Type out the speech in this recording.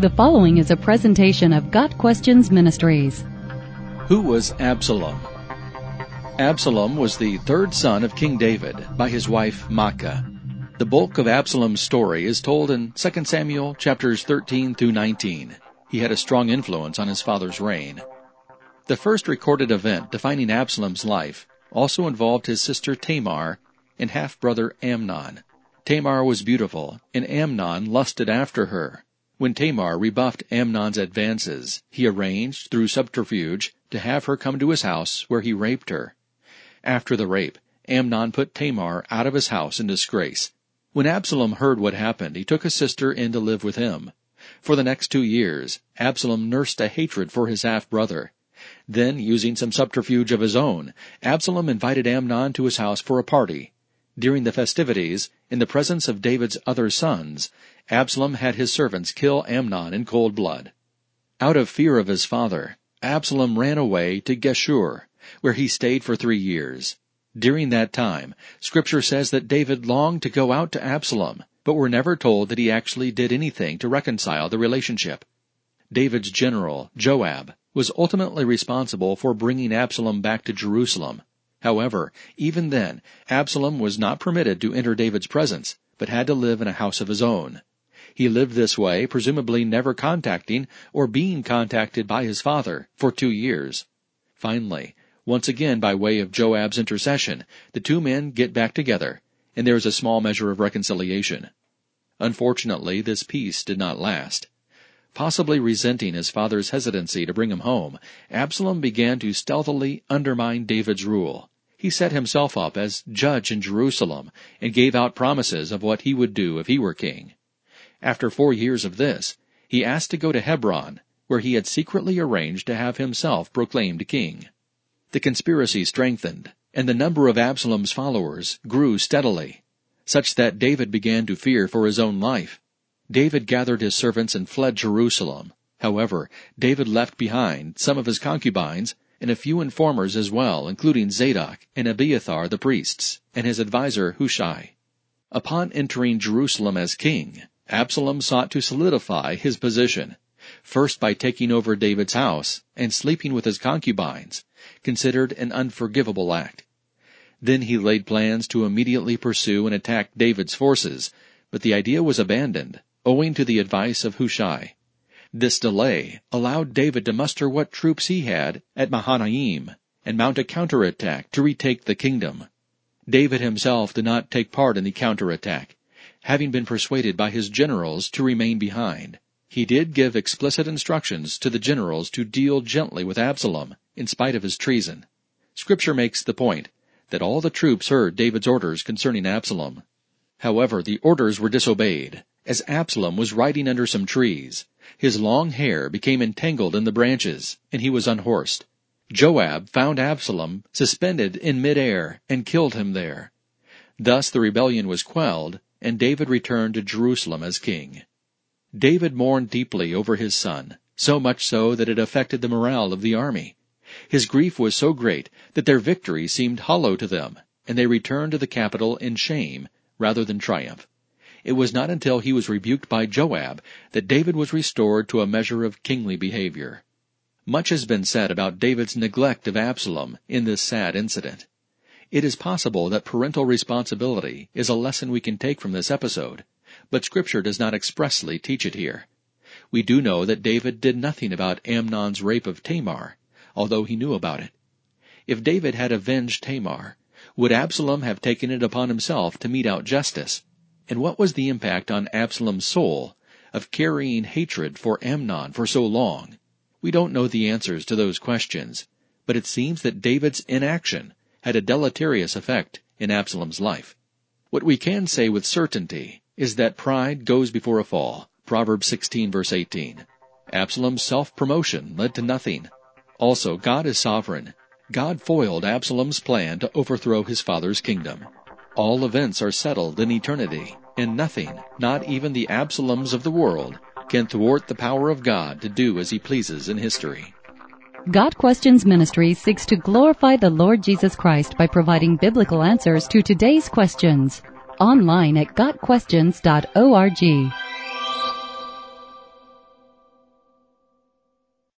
The following is a presentation of Got Questions Ministries. Who was Absalom? Absalom was the third son of King David by his wife Maacah. The bulk of Absalom's story is told in 2nd Samuel chapters 13 through 19. He had a strong influence on his father's reign. The first recorded event defining Absalom's life also involved his sister Tamar and half-brother Amnon. Tamar was beautiful, and Amnon lusted after her. When Tamar rebuffed Amnon's advances, he arranged, through subterfuge, to have her come to his house where he raped her. After the rape, Amnon put Tamar out of his house in disgrace. When Absalom heard what happened, he took his sister in to live with him. For the next 2 years, Absalom nursed a hatred for his half-brother. Then, using some subterfuge of his own, Absalom invited Amnon to his house for a party. During the festivities, in the presence of David's other sons, Absalom had his servants kill Amnon in cold blood. Out of fear of his father, Absalom ran away to Geshur, where he stayed for 3 years. During that time, Scripture says that David longed to go out to Absalom, but we're never told that he actually did anything to reconcile the relationship. David's general, Joab, was ultimately responsible for bringing Absalom back to Jerusalem. However, even then, Absalom was not permitted to enter David's presence, but had to live in a house of his own. He lived this way, presumably never contacting or being contacted by his father, for 2 years. Finally, once again by way of Joab's intercession, the two men get back together, and there is a small measure of reconciliation. Unfortunately, this peace did not last. Possibly resenting his father's hesitancy to bring him home, Absalom began to stealthily undermine David's rule. He set himself up as judge in Jerusalem and gave out promises of what he would do if he were king. After 4 years of this, he asked to go to Hebron, where he had secretly arranged to have himself proclaimed king. The conspiracy strengthened, and the number of Absalom's followers grew steadily, such that David began to fear for his own life. David gathered his servants and fled Jerusalem. However, David left behind some of his concubines and a few informers as well, including Zadok and Abiathar the priests, and his advisor Hushai. Upon entering Jerusalem as king, Absalom sought to solidify his position, first by taking over David's house and sleeping with his concubines, considered an unforgivable act. Then he laid plans to immediately pursue and attack David's forces, but the idea was abandoned, owing to the advice of Hushai. This delay allowed David to muster what troops he had at Mahanaim and mount a counterattack to retake the kingdom. David himself did not take part in the counterattack, having been persuaded by his generals to remain behind. He did give explicit instructions to the generals to deal gently with Absalom in spite of his treason. Scripture makes the point that all the troops heard David's orders concerning Absalom. However, the orders were disobeyed, as Absalom was riding under some trees. His long hair became entangled in the branches, and he was unhorsed. Joab found Absalom suspended in midair and killed him there. Thus the rebellion was quelled, and David returned to Jerusalem as king. David mourned deeply over his son, so much so that it affected the morale of the army. His grief was so great that their victory seemed hollow to them, and they returned to the capital in shame rather than triumph. It was not until he was rebuked by Joab that David was restored to a measure of kingly behavior. Much has been said about David's neglect of Absalom in this sad incident. It is possible that parental responsibility is a lesson we can take from this episode, but Scripture does not expressly teach it here. We do know that David did nothing about Amnon's rape of Tamar, although he knew about it. If David had avenged Tamar, would Absalom have taken it upon himself to mete out justice? And what was the impact on Absalom's soul of carrying hatred for Amnon for so long? We don't know the answers to those questions, but it seems that David's inaction had a deleterious effect in Absalom's life. What we can say with certainty is that pride goes before a fall. Proverbs 16, verse 18. Absalom's self-promotion led to nothing. Also, God is sovereign. God foiled Absalom's plan to overthrow his father's kingdom. All events are settled in eternity, and nothing, not even the Absaloms of the world, can thwart the power of God to do as he pleases in history. Got Questions Ministry seeks to glorify the Lord Jesus Christ by providing biblical answers to today's questions. Online at gotquestions.org.